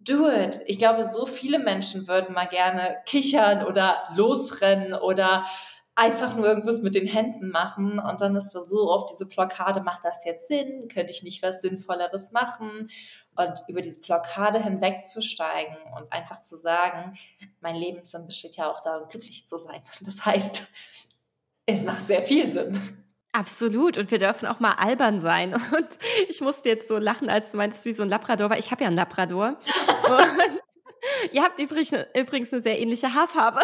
do it. Ich glaube, so viele Menschen würden mal gerne kichern oder losrennen oder einfach nur irgendwas mit den Händen machen und dann ist da so oft diese Blockade, macht das jetzt Sinn? Könnte ich nicht was Sinnvolleres machen? Und über diese Blockade hinwegzusteigen und einfach zu sagen, mein Lebenssinn besteht ja auch darin, glücklich zu sein. Das heißt, es macht sehr viel Sinn. Absolut. Und wir dürfen auch mal albern sein. Und ich musste jetzt so lachen, als du meintest, wie so ein Labrador, weil ich habe ja einen Labrador. Und ihr habt übrigens eine sehr ähnliche Haarfarbe.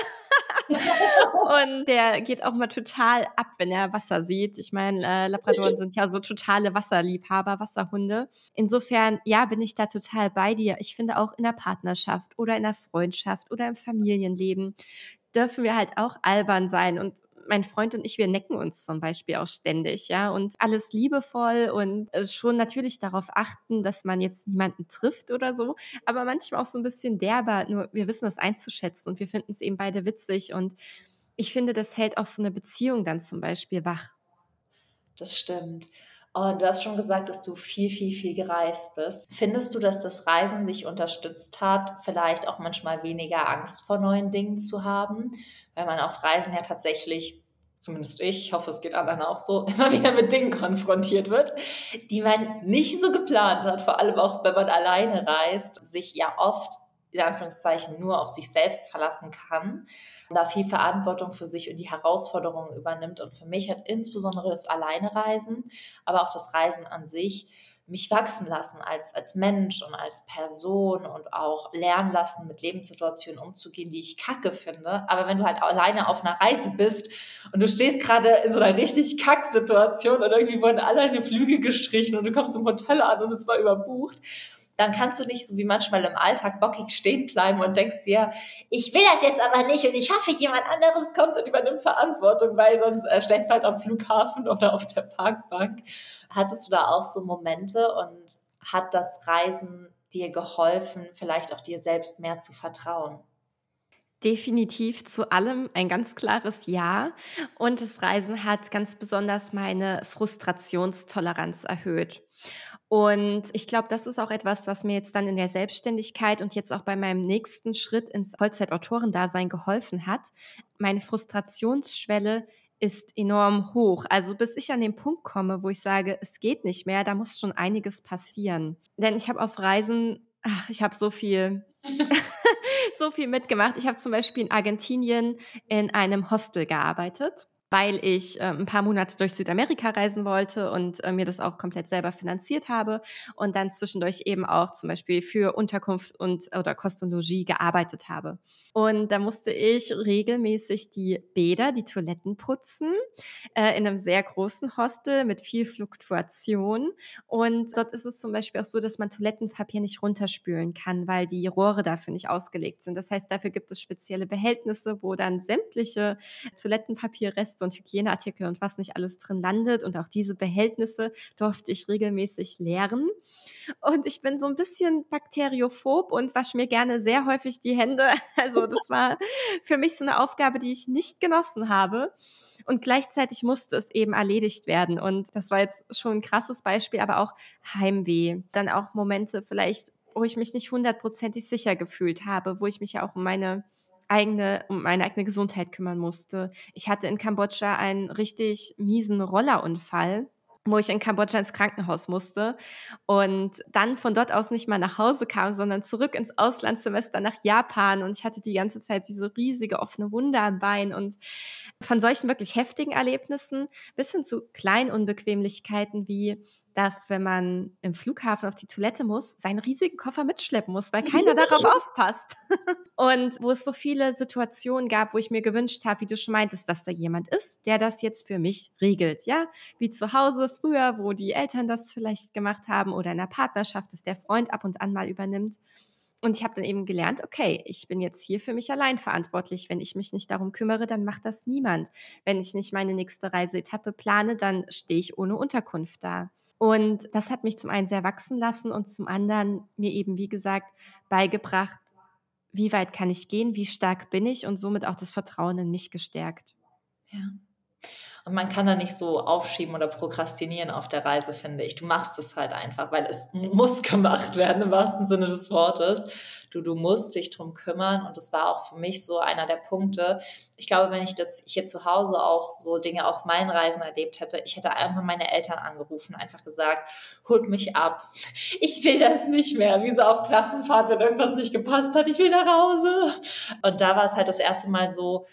Und der geht auch mal total ab, wenn er Wasser sieht. Ich meine, Labradoren sind ja so totale Wasserliebhaber, Wasserhunde. Insofern, ja, bin ich da total bei dir. Ich finde auch in der Partnerschaft oder in der Freundschaft oder im Familienleben dürfen wir halt auch albern sein. Und mein Freund und ich, wir necken uns zum Beispiel auch ständig, ja, und alles liebevoll und schon natürlich darauf achten, dass man jetzt niemanden trifft oder so, aber manchmal auch so ein bisschen derber, nur wir wissen das einzuschätzen und wir finden es eben beide witzig und ich finde, das hält auch so eine Beziehung dann zum Beispiel wach. Das stimmt. Und du hast schon gesagt, dass du viel, viel, viel gereist bist. Findest du, dass das Reisen dich unterstützt hat, vielleicht auch manchmal weniger Angst vor neuen Dingen zu haben? Weil man auf Reisen ja tatsächlich, zumindest ich hoffe, es geht anderen auch so, immer wieder mit Dingen konfrontiert wird, die man nicht so geplant hat. Vor allem auch, wenn man alleine reist, sich ja oft, in Anführungszeichen, nur auf sich selbst verlassen kann, da viel Verantwortung für sich und die Herausforderungen übernimmt. Und für mich hat insbesondere das Alleinereisen, aber auch das Reisen an sich, mich wachsen lassen als Mensch und als Person und auch lernen lassen, mit Lebenssituationen umzugehen, die ich kacke finde. Aber wenn du halt alleine auf einer Reise bist und du stehst gerade in so einer richtig Kacksituation und irgendwie wurden alle deine Flüge gestrichen und du kommst im Hotel an und es war überbucht, dann kannst du nicht so wie manchmal im Alltag bockig stehen bleiben und denkst dir, ich will das jetzt aber nicht und ich hoffe, jemand anderes kommt und übernimmt Verantwortung, weil sonst schläfst du halt am Flughafen oder auf der Parkbank. Hattest du da auch so Momente und hat das Reisen dir geholfen, vielleicht auch dir selbst mehr zu vertrauen? Definitiv zu allem ein ganz klares Ja. Und das Reisen hat ganz besonders meine Frustrationstoleranz erhöht. Und ich glaube, das ist auch etwas, was mir jetzt dann in der Selbstständigkeit und jetzt auch bei meinem nächsten Schritt ins Vollzeitautorendasein geholfen hat. Meine Frustrationsschwelle ist enorm hoch. Also bis ich an den Punkt komme, wo ich sage, es geht nicht mehr, da muss schon einiges passieren. Denn ich habe auf Reisen, ich habe so viel... so viel mitgemacht. Ich habe zum Beispiel in Argentinien in einem Hostel gearbeitet, weil ich ein paar Monate durch Südamerika reisen wollte und mir das auch komplett selber finanziert habe und dann zwischendurch eben auch zum Beispiel für Unterkunft oder Kost und Logis gearbeitet habe. Und da musste ich regelmäßig die Bäder, die Toiletten putzen, in einem sehr großen Hostel mit viel Fluktuation. Und dort ist es zum Beispiel auch so, dass man Toilettenpapier nicht runterspülen kann, weil die Rohre dafür nicht ausgelegt sind. Das heißt, dafür gibt es spezielle Behältnisse, wo dann sämtliche Toilettenpapierreste und Hygieneartikel und was nicht alles drin landet. Und auch diese Behältnisse durfte ich regelmäßig leeren. Und ich bin so ein bisschen bakteriophob und wasche mir gerne sehr häufig die Hände. Also das war für mich so eine Aufgabe, die ich nicht genossen habe. Und gleichzeitig musste es eben erledigt werden. Und das war jetzt schon ein krasses Beispiel, aber auch Heimweh. Dann auch Momente vielleicht, wo ich mich nicht 100%ig sicher gefühlt habe, wo ich mich ja auch um meine eigene Gesundheit kümmern musste. Ich hatte in Kambodscha einen richtig miesen Rollerunfall wo ich in Kambodscha ins Krankenhaus musste und dann von dort aus nicht mal nach Hause kam, sondern zurück ins Auslandssemester nach Japan, und ich hatte die ganze Zeit diese riesige offene Wunde am Bein, und von solchen wirklich heftigen Erlebnissen bis hin zu kleinen Unbequemlichkeiten wie, dass wenn man im Flughafen auf die Toilette muss, seinen riesigen Koffer mitschleppen muss, weil keiner darauf aufpasst. Und wo es so viele Situationen gab, wo ich mir gewünscht habe, wie du schon meintest, dass da jemand ist, der das jetzt für mich regelt, ja? Wie zu Hause früher, wo die Eltern das vielleicht gemacht haben, oder in der Partnerschaft, dass der Freund ab und an mal übernimmt. Und ich habe dann eben gelernt, okay, ich bin jetzt hier für mich allein verantwortlich. Wenn ich mich nicht darum kümmere, dann macht das niemand. Wenn ich nicht meine nächste Reiseetappe plane, dann stehe ich ohne Unterkunft da. Und das hat mich zum einen sehr wachsen lassen und zum anderen mir eben, wie gesagt, beigebracht, wie weit kann ich gehen, wie stark bin ich, und somit auch das Vertrauen in mich gestärkt. Ja. Und man kann da nicht so aufschieben oder prokrastinieren auf der Reise, finde ich. Du machst es halt einfach, weil es muss gemacht werden, im wahrsten Sinne des Wortes. Du musst dich drum kümmern, und das war auch für mich so einer der Punkte. Ich glaube, wenn ich das hier zu Hause auch so Dinge auf meinen Reisen erlebt hätte, ich hätte einfach meine Eltern angerufen, einfach gesagt, holt mich ab. Ich will das nicht mehr, wie so auf Klassenfahrt, wenn irgendwas nicht gepasst hat, ich will nach Hause. Und da war es halt das erste Mal so,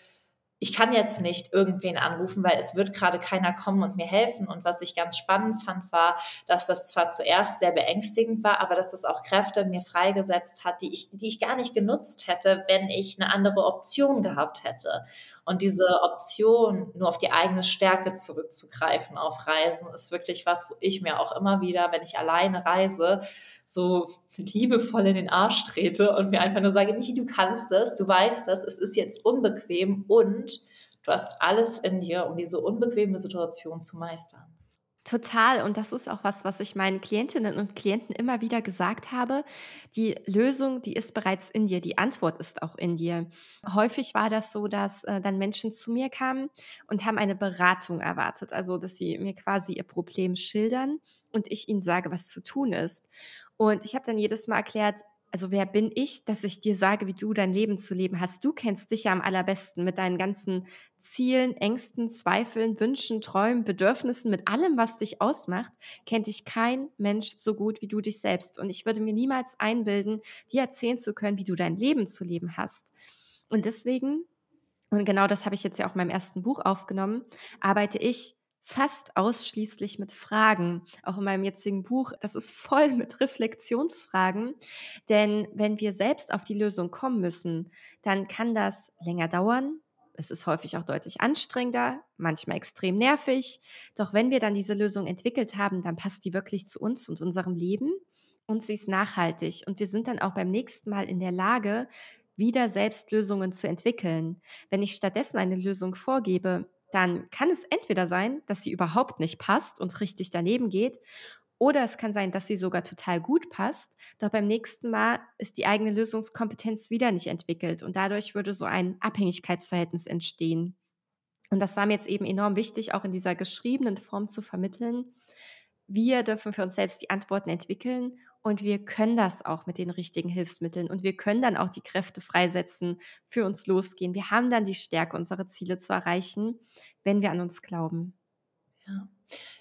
ich kann jetzt nicht irgendwen anrufen, weil es wird gerade keiner kommen und mir helfen. Und was ich ganz spannend fand, war, dass das zwar zuerst sehr beängstigend war, aber dass das auch Kräfte mir freigesetzt hat, die ich gar nicht genutzt hätte, wenn ich eine andere Option gehabt hätte. Und diese Option, nur auf die eigene Stärke zurückzugreifen auf Reisen, ist wirklich was, wo ich mir auch immer wieder, wenn ich alleine reise, so liebevoll in den Arsch trete und mir einfach nur sage, Michi, du kannst das, du weißt das, es ist jetzt unbequem und du hast alles in dir, um diese unbequeme Situation zu meistern. Total, und das ist auch was ich meinen Klientinnen und Klienten immer wieder gesagt habe, die Lösung, die ist bereits in dir, die Antwort ist auch in dir. Häufig war das so, dass dann Menschen zu mir kamen und haben eine Beratung erwartet, also dass sie mir quasi ihr Problem schildern und ich ihnen sage, was zu tun ist. Und ich habe dann jedes Mal erklärt, also wer bin ich, dass ich dir sage, wie du dein Leben zu leben hast? Du kennst dich ja am allerbesten mit deinen ganzen Zielen, Ängsten, Zweifeln, Wünschen, Träumen, Bedürfnissen, mit allem, was dich ausmacht, kennt dich kein Mensch so gut wie du dich selbst. Und ich würde mir niemals einbilden, dir erzählen zu können, wie du dein Leben zu leben hast. Und deswegen, und genau das habe ich jetzt ja auch in meinem ersten Buch aufgenommen, arbeite ich fast ausschließlich mit Fragen, auch in meinem jetzigen Buch, das ist voll mit Reflexionsfragen, denn wenn wir selbst auf die Lösung kommen müssen, dann kann das länger dauern, es ist häufig auch deutlich anstrengender, manchmal extrem nervig, doch wenn wir dann diese Lösung entwickelt haben, dann passt die wirklich zu uns und unserem Leben und sie ist nachhaltig und wir sind dann auch beim nächsten Mal in der Lage, wieder selbst Lösungen zu entwickeln. Wenn ich stattdessen eine Lösung vorgebe, dann kann es entweder sein, dass sie überhaupt nicht passt und richtig daneben geht, oder es kann sein, dass sie sogar total gut passt, doch beim nächsten Mal ist die eigene Lösungskompetenz wieder nicht entwickelt und dadurch würde so ein Abhängigkeitsverhältnis entstehen. Und das war mir jetzt eben enorm wichtig, auch in dieser geschriebenen Form zu vermitteln. Wir dürfen für uns selbst die Antworten entwickeln und wir können das auch mit den richtigen Hilfsmitteln und wir können dann auch die Kräfte freisetzen, für uns losgehen. Wir haben dann die Stärke, unsere Ziele zu erreichen, wenn wir an uns glauben. Ja.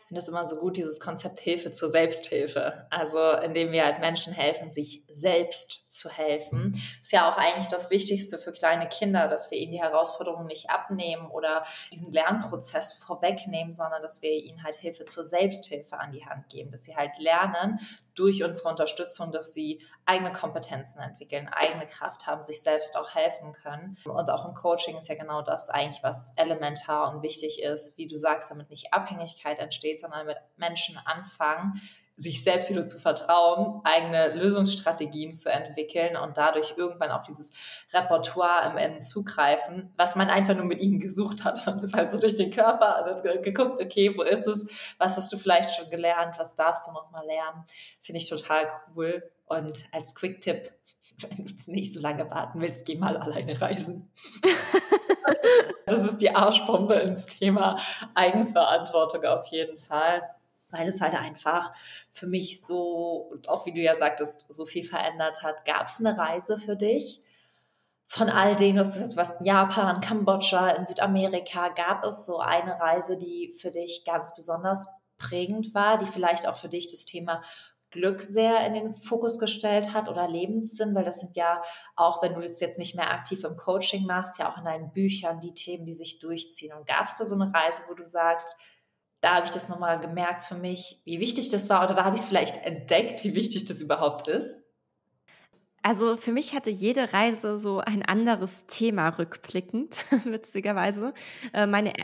Ich finde das immer so gut, dieses Konzept Hilfe zur Selbsthilfe, also indem wir halt Menschen helfen, sich selbst zu helfen. Ist ja auch eigentlich das Wichtigste für kleine Kinder, dass wir ihnen die Herausforderungen nicht abnehmen oder diesen Lernprozess vorwegnehmen, sondern dass wir ihnen halt Hilfe zur Selbsthilfe an die Hand geben, dass sie halt lernen durch unsere Unterstützung, dass sie eigene Kompetenzen entwickeln, eigene Kraft haben, sich selbst auch helfen können. Und auch im Coaching ist ja genau das eigentlich, was elementar und wichtig ist, wie du sagst, damit nicht Abhängigkeit entsteht, sondern mit Menschen anfangen, sich selbst wieder zu vertrauen, eigene Lösungsstrategien zu entwickeln und dadurch irgendwann auf dieses Repertoire im Ende zugreifen, was man einfach nur mit ihnen gesucht hat. Man ist halt so durch den Körper geguckt, okay, wo ist es? Was hast du vielleicht schon gelernt? Was darfst du noch mal lernen? Finde ich total cool. Und als Quick-Tipp, wenn du nicht so lange warten willst, geh mal alleine reisen. Das ist die Arschbombe ins Thema Eigenverantwortung auf jeden Fall, weil es halt einfach für mich so, und auch wie du ja sagtest, so viel verändert hat. Gab es eine Reise für dich? Von all denen, du warst in Japan, Kambodscha, in Südamerika, gab es so eine Reise, die für dich ganz besonders prägend war, die vielleicht auch für dich das Thema Glück sehr in den Fokus gestellt hat oder Lebenssinn, weil das sind ja auch, wenn du das jetzt nicht mehr aktiv im Coaching machst, ja auch in deinen Büchern die Themen, die sich durchziehen. Und gab es da so eine Reise, wo du sagst, da habe ich das nochmal gemerkt für mich, wie wichtig das war, oder da habe ich es vielleicht entdeckt, wie wichtig das überhaupt ist? Also für mich hatte jede Reise so ein anderes Thema rückblickend, witzigerweise. Meine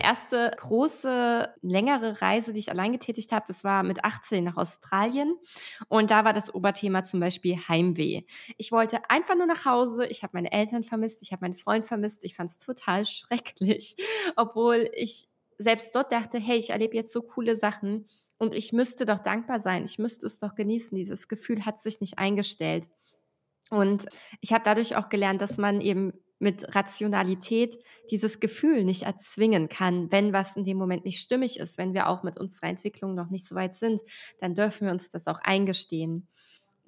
erste große, längere Reise, die ich allein getätigt habe, das war mit 18 nach Australien. Und da war das Oberthema zum Beispiel Heimweh. Ich wollte einfach nur nach Hause. Ich habe meine Eltern vermisst, ich habe meinen Freund vermisst. Ich fand es total schrecklich, obwohl ich selbst dort dachte, hey, ich erlebe jetzt so coole Sachen. Und ich müsste doch dankbar sein, ich müsste es doch genießen, dieses Gefühl hat sich nicht eingestellt. Und ich habe dadurch auch gelernt, dass man eben mit Rationalität dieses Gefühl nicht erzwingen kann, wenn was in dem Moment nicht stimmig ist, wenn wir auch mit unserer Entwicklung noch nicht so weit sind, dann dürfen wir uns das auch eingestehen.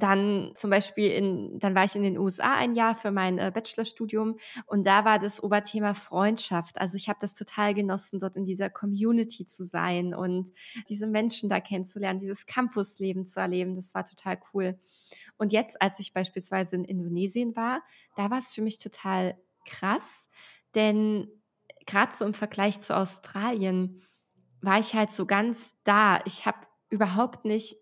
Dann zum Beispiel, dann war ich in den USA ein Jahr für mein Bachelorstudium und da war das Oberthema Freundschaft. Also ich habe das total genossen, dort in dieser Community zu sein und diese Menschen da kennenzulernen, dieses Campusleben zu erleben, das war total cool. Und jetzt, als ich beispielsweise in Indonesien war, da war es für mich total krass, denn gerade so im Vergleich zu Australien war ich halt so ganz da. Ich habe überhaupt nicht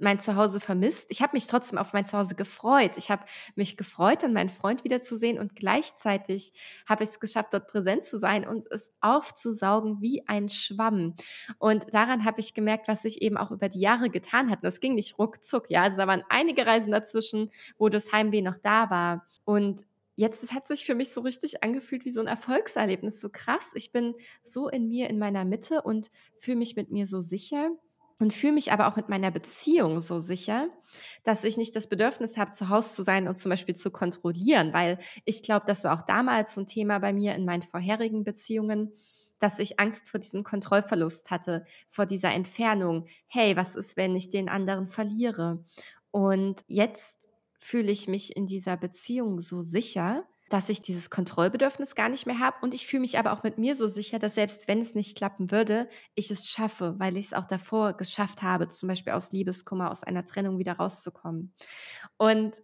mein Zuhause vermisst. Ich habe mich trotzdem auf mein Zuhause gefreut. Ich habe mich gefreut, dann meinen Freund wiederzusehen und gleichzeitig habe ich es geschafft, dort präsent zu sein und es aufzusaugen wie ein Schwamm. Und daran habe ich gemerkt, was sich eben auch über die Jahre getan hat. Und das ging nicht ruckzuck, ja. Also da waren einige Reisen dazwischen, wo das Heimweh noch da war. Und jetzt hat sich für mich so richtig angefühlt wie so ein Erfolgserlebnis. So krass, ich bin so in meiner Mitte und fühle mich mit mir so sicher. Und fühle mich aber auch mit meiner Beziehung so sicher, dass ich nicht das Bedürfnis habe, zu Hause zu sein und zum Beispiel zu kontrollieren, weil ich glaube, das war auch damals so ein Thema bei mir in meinen vorherigen Beziehungen, dass ich Angst vor diesem Kontrollverlust hatte, vor dieser Entfernung. Hey, was ist, wenn ich den anderen verliere? Und jetzt fühle ich mich in dieser Beziehung so sicher, dass ich dieses Kontrollbedürfnis gar nicht mehr habe und ich fühle mich aber auch mit mir so sicher, dass selbst wenn es nicht klappen würde, ich es schaffe, weil ich es auch davor geschafft habe, zum Beispiel aus Liebeskummer, aus einer Trennung wieder rauszukommen. Und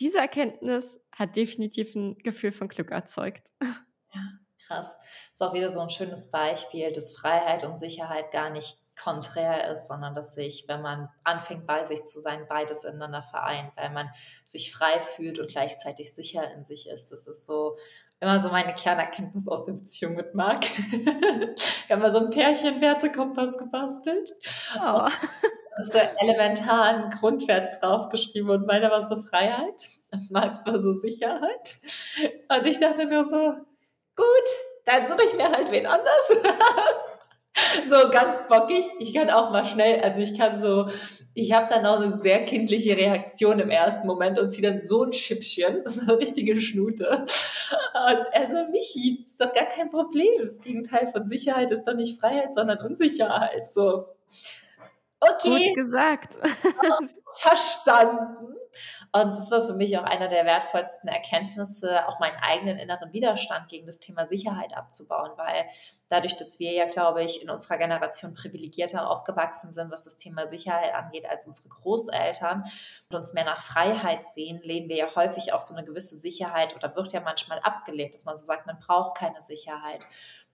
diese Erkenntnis hat definitiv ein Gefühl von Glück erzeugt. Ja, krass. Ist auch wieder so ein schönes Beispiel, dass Freiheit und Sicherheit gar nicht konträr ist, sondern dass sich, wenn man anfängt, bei sich zu sein, beides ineinander vereint, weil man sich frei fühlt und gleichzeitig sicher in sich ist. Das ist so immer so meine Kernerkenntnis aus der Beziehung mit Marc. Wir haben mal so ein Pärchen-Wertekompass gebastelt. Oh. Unsere elementaren Grundwerte draufgeschrieben und meiner war so Freiheit und Marcs war so Sicherheit. Und ich dachte nur so, gut, dann suche ich mir halt wen anders. So ganz bockig, ich kann auch mal schnell, also ich habe dann auch eine sehr kindliche Reaktion im ersten Moment und ziehe dann so ein Schippchen, so eine richtige Schnute. Und also Michi, ist doch gar kein Problem, das Gegenteil von Sicherheit ist doch nicht Freiheit, sondern Unsicherheit, so. Okay. Gut gesagt. Verstanden. Und das war für mich auch einer der wertvollsten Erkenntnisse, auch meinen eigenen inneren Widerstand gegen das Thema Sicherheit abzubauen, weil dadurch, dass wir ja, glaube ich, in unserer Generation privilegierter aufgewachsen sind, was das Thema Sicherheit angeht, als unsere Großeltern und uns mehr nach Freiheit sehen, lehnen wir ja häufig auch so eine gewisse Sicherheit oder wird ja manchmal abgelehnt, dass man so sagt, man braucht keine Sicherheit.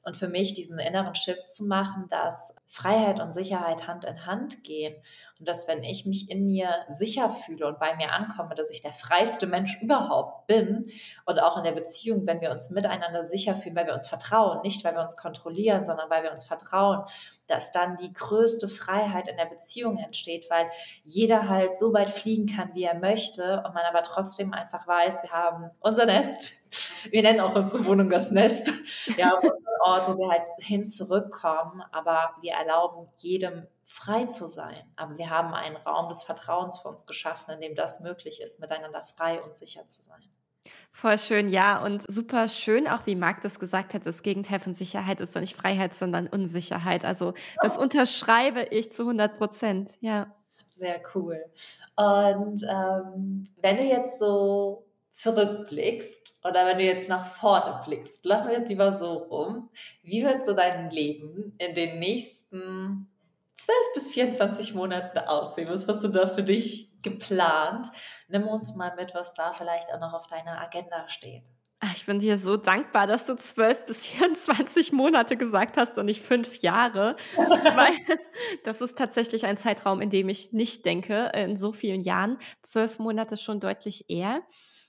Und für mich diesen inneren Shift zu machen, dass Freiheit und Sicherheit Hand in Hand gehen und dass, wenn ich mich in mir sicher fühle und bei mir ankomme, dass ich der freiste Mensch überhaupt bin und auch in der Beziehung, wenn wir uns miteinander sicher fühlen, weil wir uns vertrauen, nicht weil wir uns kontrollieren, sondern weil wir uns vertrauen, dass dann die größte Freiheit in der Beziehung entsteht, weil jeder halt so weit fliegen kann, wie er möchte und man aber trotzdem einfach weiß, wir haben unser Nest, wir nennen auch unsere Wohnung das Nest, ja, Ort, wo wir halt hin zurückkommen, aber wir erlauben jedem frei zu sein. Aber wir haben einen Raum des Vertrauens für uns geschaffen, in dem das möglich ist, miteinander frei und sicher zu sein. Voll schön, ja, und super schön, auch wie Marc das gesagt hat, das Gegenteil von Sicherheit ist dann nicht Freiheit, sondern Unsicherheit. Also das unterschreibe ich zu 100%, ja. Sehr cool. Und wenn du jetzt so zurückblickst oder wenn du jetzt nach vorne blickst, lassen wir es lieber so rum, wie wird so dein Leben in den nächsten 12 bis 24 Monaten aussehen? Was hast du da für dich geplant? Nimm uns mal mit, was da vielleicht auch noch auf deiner Agenda steht. Ich bin dir so dankbar, dass du 12 bis 24 Monate gesagt hast und nicht 5 Jahre, weil das ist tatsächlich ein Zeitraum, in dem ich nicht denke, in so vielen Jahren. 12 Monate schon deutlich eher.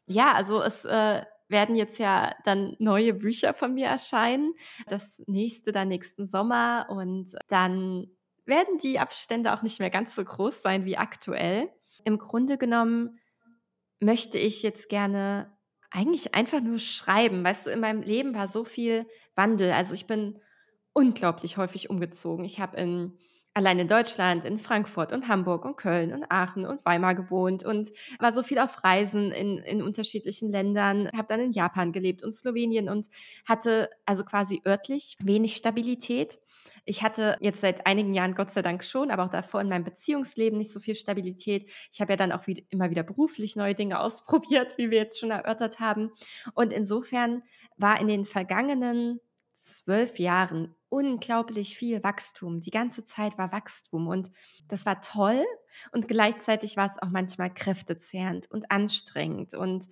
Ja, also es werden jetzt ja dann neue Bücher von mir erscheinen, das nächste dann nächsten Sommer und dann werden die Abstände auch nicht mehr ganz so groß sein wie aktuell. Im Grunde genommen möchte ich jetzt gerne eigentlich einfach nur schreiben. Weißt du, in meinem Leben war so viel Wandel. Also ich bin unglaublich häufig umgezogen. Ich habe allein in Deutschland, in Frankfurt und Hamburg und Köln und Aachen und Weimar gewohnt und war so viel auf Reisen in unterschiedlichen Ländern. Habe dann in Japan gelebt und Slowenien und hatte also quasi örtlich wenig Stabilität. Ich hatte jetzt seit einigen Jahren Gott sei Dank schon, aber auch davor in meinem Beziehungsleben nicht so viel Stabilität. Ich habe ja dann auch immer wieder beruflich neue Dinge ausprobiert, wie wir jetzt schon erörtert haben. Und insofern war in den vergangenen 12 Jahren unglaublich viel Wachstum. Die ganze Zeit war Wachstum und das war toll. Und gleichzeitig war es auch manchmal kräftezehrend und anstrengend. Und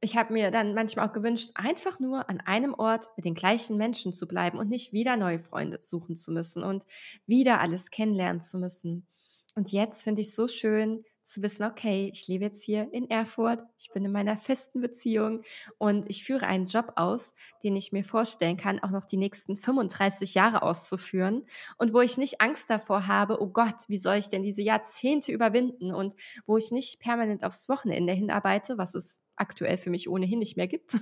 ich habe mir dann manchmal auch gewünscht, einfach nur an einem Ort mit den gleichen Menschen zu bleiben und nicht wieder neue Freunde suchen zu müssen und wieder alles kennenlernen zu müssen. Und jetzt finde ich es so schön zu wissen, okay, ich lebe jetzt hier in Erfurt, ich bin in meiner festen Beziehung und ich führe einen Job aus, den ich mir vorstellen kann, auch noch die nächsten 35 Jahre auszuführen und wo ich nicht Angst davor habe, oh Gott, wie soll ich denn diese Jahrzehnte überwinden und wo ich nicht permanent aufs Wochenende hinarbeite, was es aktuell für mich ohnehin nicht mehr gibt,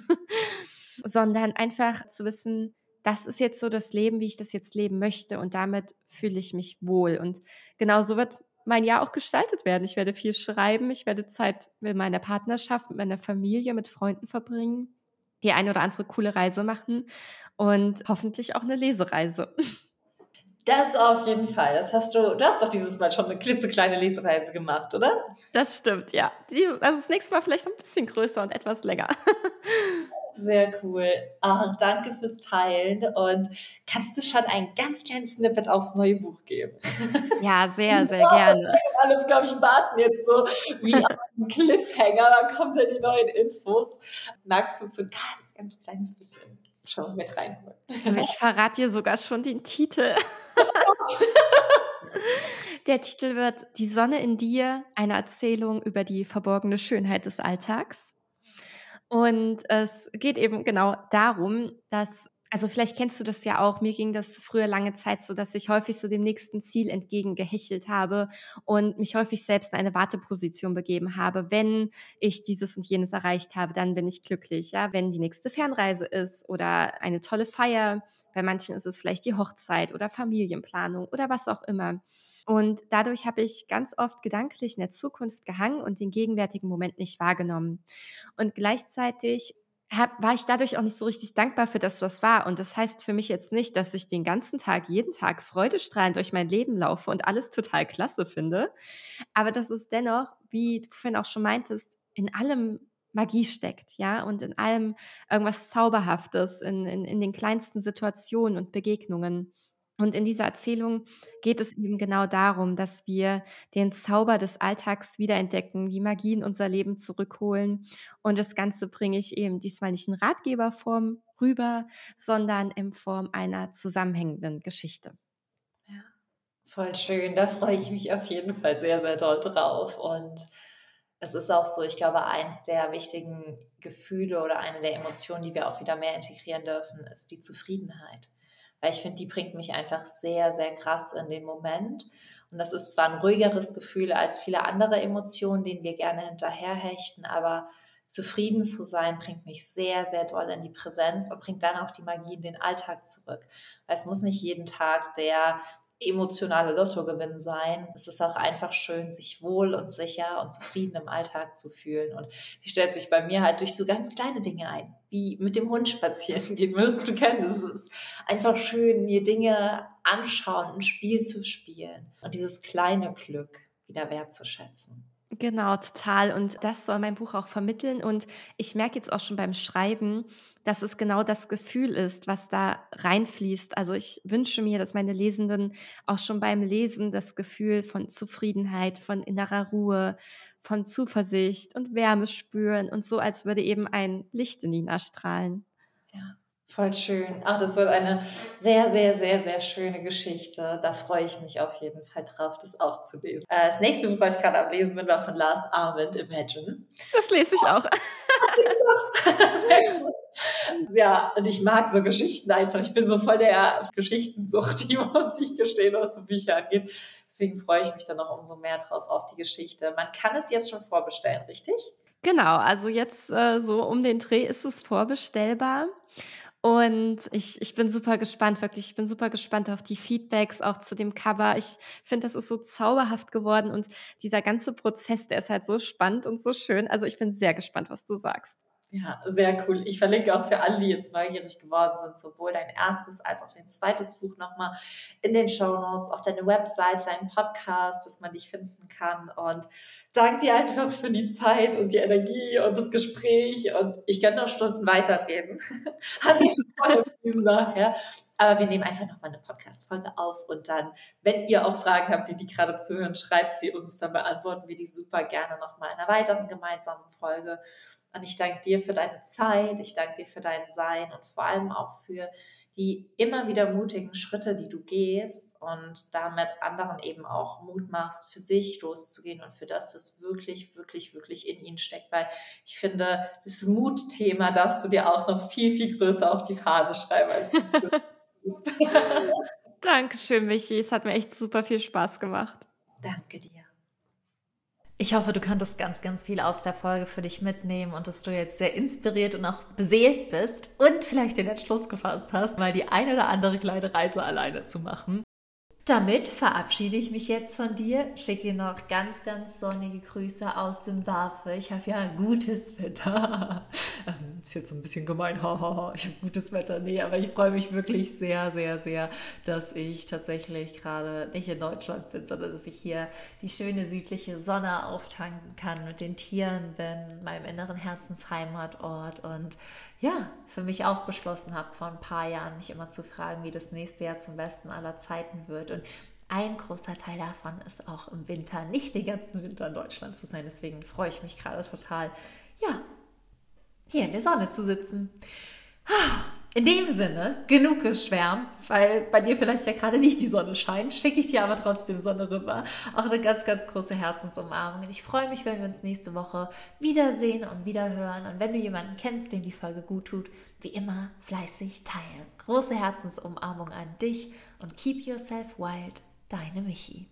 sondern einfach zu wissen, das ist jetzt so das Leben, wie ich das jetzt leben möchte und damit fühle ich mich wohl. Und genau so wird mein Jahr auch gestaltet werden. Ich werde viel schreiben, ich werde Zeit mit meiner Partnerschaft, mit meiner Familie, mit Freunden verbringen, die eine oder andere coole Reise machen und hoffentlich auch eine Lesereise. Das auf jeden Fall. Du hast doch dieses Mal schon eine klitzekleine Lesereise gemacht, oder? Das stimmt, ja. Also das nächste Mal vielleicht ein bisschen größer und etwas länger. Sehr cool. Ach, danke fürs Teilen. Und kannst du schon ein ganz kleines Snippet aufs neue Buch geben? Ja, sehr, sehr gerne. Alle, glaube ich, warten jetzt so wie auf einen Cliffhanger. Dann kommen dann die neuen Infos. Magst du so ein ganz, ganz kleines bisschen schon mit reinholen? Ich verrate dir sogar schon den Titel. Der Titel wird Die Sonne in dir, eine Erzählung über die verborgene Schönheit des Alltags. Und es geht eben genau darum, dass, also vielleicht kennst du das ja auch, mir ging das früher lange Zeit so, dass ich häufig so dem nächsten Ziel entgegengehechelt habe und mich häufig selbst in eine Warteposition begeben habe. Wenn ich dieses und jenes erreicht habe, dann bin ich glücklich. Ja? Wenn die nächste Fernreise ist oder eine tolle Feier, bei manchen ist es vielleicht die Hochzeit oder Familienplanung oder was auch immer. Und dadurch habe ich ganz oft gedanklich in der Zukunft gehangen und den gegenwärtigen Moment nicht wahrgenommen. Und gleichzeitig war ich dadurch auch nicht so richtig dankbar für das, was war. Und das heißt für mich jetzt nicht, dass ich den ganzen Tag, jeden Tag freudestrahlend durch mein Leben laufe und alles total klasse finde. Aber das ist dennoch, wie du vorhin auch schon meintest, in allem Magie steckt, ja, und in allem irgendwas Zauberhaftes, in den kleinsten Situationen und Begegnungen. Und in dieser Erzählung geht es eben genau darum, dass wir den Zauber des Alltags wiederentdecken, die Magie in unser Leben zurückholen. Und das Ganze bringe ich eben diesmal nicht in Ratgeberform rüber, sondern in Form einer zusammenhängenden Geschichte. Ja, voll schön. Da freue ich mich auf jeden Fall sehr, sehr doll drauf. Und es ist auch so, ich glaube, eins der wichtigen Gefühle oder eine der Emotionen, die wir auch wieder mehr integrieren dürfen, ist die Zufriedenheit. Weil ich finde, die bringt mich einfach sehr, sehr krass in den Moment. Und das ist zwar ein ruhigeres Gefühl als viele andere Emotionen, denen wir gerne hinterherhechten, aber zufrieden zu sein, bringt mich sehr, sehr doll in die Präsenz und bringt dann auch die Magie in den Alltag zurück. Weil es muss nicht jeden Tag der emotionale Lottogewinn sein. Es ist auch einfach schön, sich wohl und sicher und zufrieden im Alltag zu fühlen. Und die stellt sich bei mir halt durch so ganz kleine Dinge ein, wie mit dem Hund spazieren gehen, wirst du kennen. Es ist einfach schön, mir Dinge anschauen, ein Spiel zu spielen und dieses kleine Glück wieder wertzuschätzen. Genau, total. Und das soll mein Buch auch vermitteln. Und ich merke jetzt auch schon beim Schreiben, dass es genau das Gefühl ist, was da reinfließt. Also ich wünsche mir, dass meine Lesenden auch schon beim Lesen das Gefühl von Zufriedenheit, von innerer Ruhe, von Zuversicht und Wärme spüren und so, als würde eben ein Licht in ihnen erstrahlen. Ja, voll schön. Ach, das wird eine sehr, sehr, sehr, sehr schöne Geschichte. Da freue ich mich auf jeden Fall drauf, das auch zu lesen. Das nächste Buch, was ich gerade am Lesen bin, war von Lars Amend, Imagine. Das lese ich auch. Sehr gut. Ja, und ich mag so Geschichten einfach. Ich bin so voll der Geschichtensucht, die muss ich gestehen, was so Bücher angeht. Deswegen freue ich mich dann noch umso mehr drauf auf die Geschichte. Man kann es jetzt schon vorbestellen, richtig? Genau, also jetzt so um den Dreh ist es vorbestellbar. Und ich bin super gespannt, wirklich, ich bin super gespannt auf die Feedbacks, auch zu dem Cover. Ich finde, das ist so zauberhaft geworden und dieser ganze Prozess, der ist halt so spannend und so schön. Also ich bin sehr gespannt, was du sagst. Ja, sehr cool. Ich verlinke auch für alle, die jetzt neugierig geworden sind, sowohl dein erstes als auch dein zweites Buch nochmal in den Shownotes, auch deine Website, deinen Podcast, dass man dich finden kann. Und danke dir einfach für die Zeit und die Energie und das Gespräch. Und ich kann noch Stunden weiterreden. Habe ich schon vorher bewiesen nachher. Aber wir nehmen einfach nochmal eine Podcast-Folge auf. Und dann, wenn ihr auch Fragen habt, die gerade zuhören, schreibt sie uns. Dann beantworten wir die super gerne nochmal in einer weiteren gemeinsamen Folge. Und ich danke dir für deine Zeit, ich danke dir für dein Sein und vor allem auch für die immer wieder mutigen Schritte, die du gehst und damit anderen eben auch Mut machst, für sich loszugehen und für das, was wirklich, wirklich, wirklich in ihnen steckt. Weil ich finde, das Mutthema darfst du dir auch noch viel, viel größer auf die Fahne schreiben, als du es bist. Dankeschön, Michi. Es hat mir echt super viel Spaß gemacht. Danke dir. Ich hoffe, du konntest ganz, ganz viel aus der Folge für dich mitnehmen und dass du jetzt sehr inspiriert und auch beseelt bist und vielleicht den Entschluss gefasst hast, mal die ein oder andere kleine Reise alleine zu machen. Damit verabschiede ich mich jetzt von dir, schicke dir noch ganz, ganz sonnige Grüße aus Simbabwe. Ich habe ja gutes Wetter. Ist jetzt so ein bisschen gemein, ich habe gutes Wetter. Nee, aber ich freue mich wirklich sehr, sehr, sehr, dass ich tatsächlich gerade nicht in Deutschland bin, sondern dass ich hier die schöne südliche Sonne auftanken kann, mit den Tieren bin, meinem inneren Herzensheimatort und ja, für mich auch beschlossen habe, vor ein paar Jahren mich immer zu fragen, wie das nächste Jahr zum besten aller Zeiten wird. Und ein großer Teil davon ist auch im Winter, nicht den ganzen Winter in Deutschland zu sein. Deswegen freue ich mich gerade total, ja, hier in der Sonne zu sitzen. In dem Sinne, genug geschwärmt, weil bei dir vielleicht ja gerade nicht die Sonne scheint, schicke ich dir aber trotzdem Sonne rüber. Auch eine ganz, ganz große Herzensumarmung. Und ich freue mich, wenn wir uns nächste Woche wiedersehen und wiederhören. Und wenn du jemanden kennst, dem die Folge gut tut, wie immer fleißig teilen. Große Herzensumarmung an dich und keep yourself wild, deine Michi.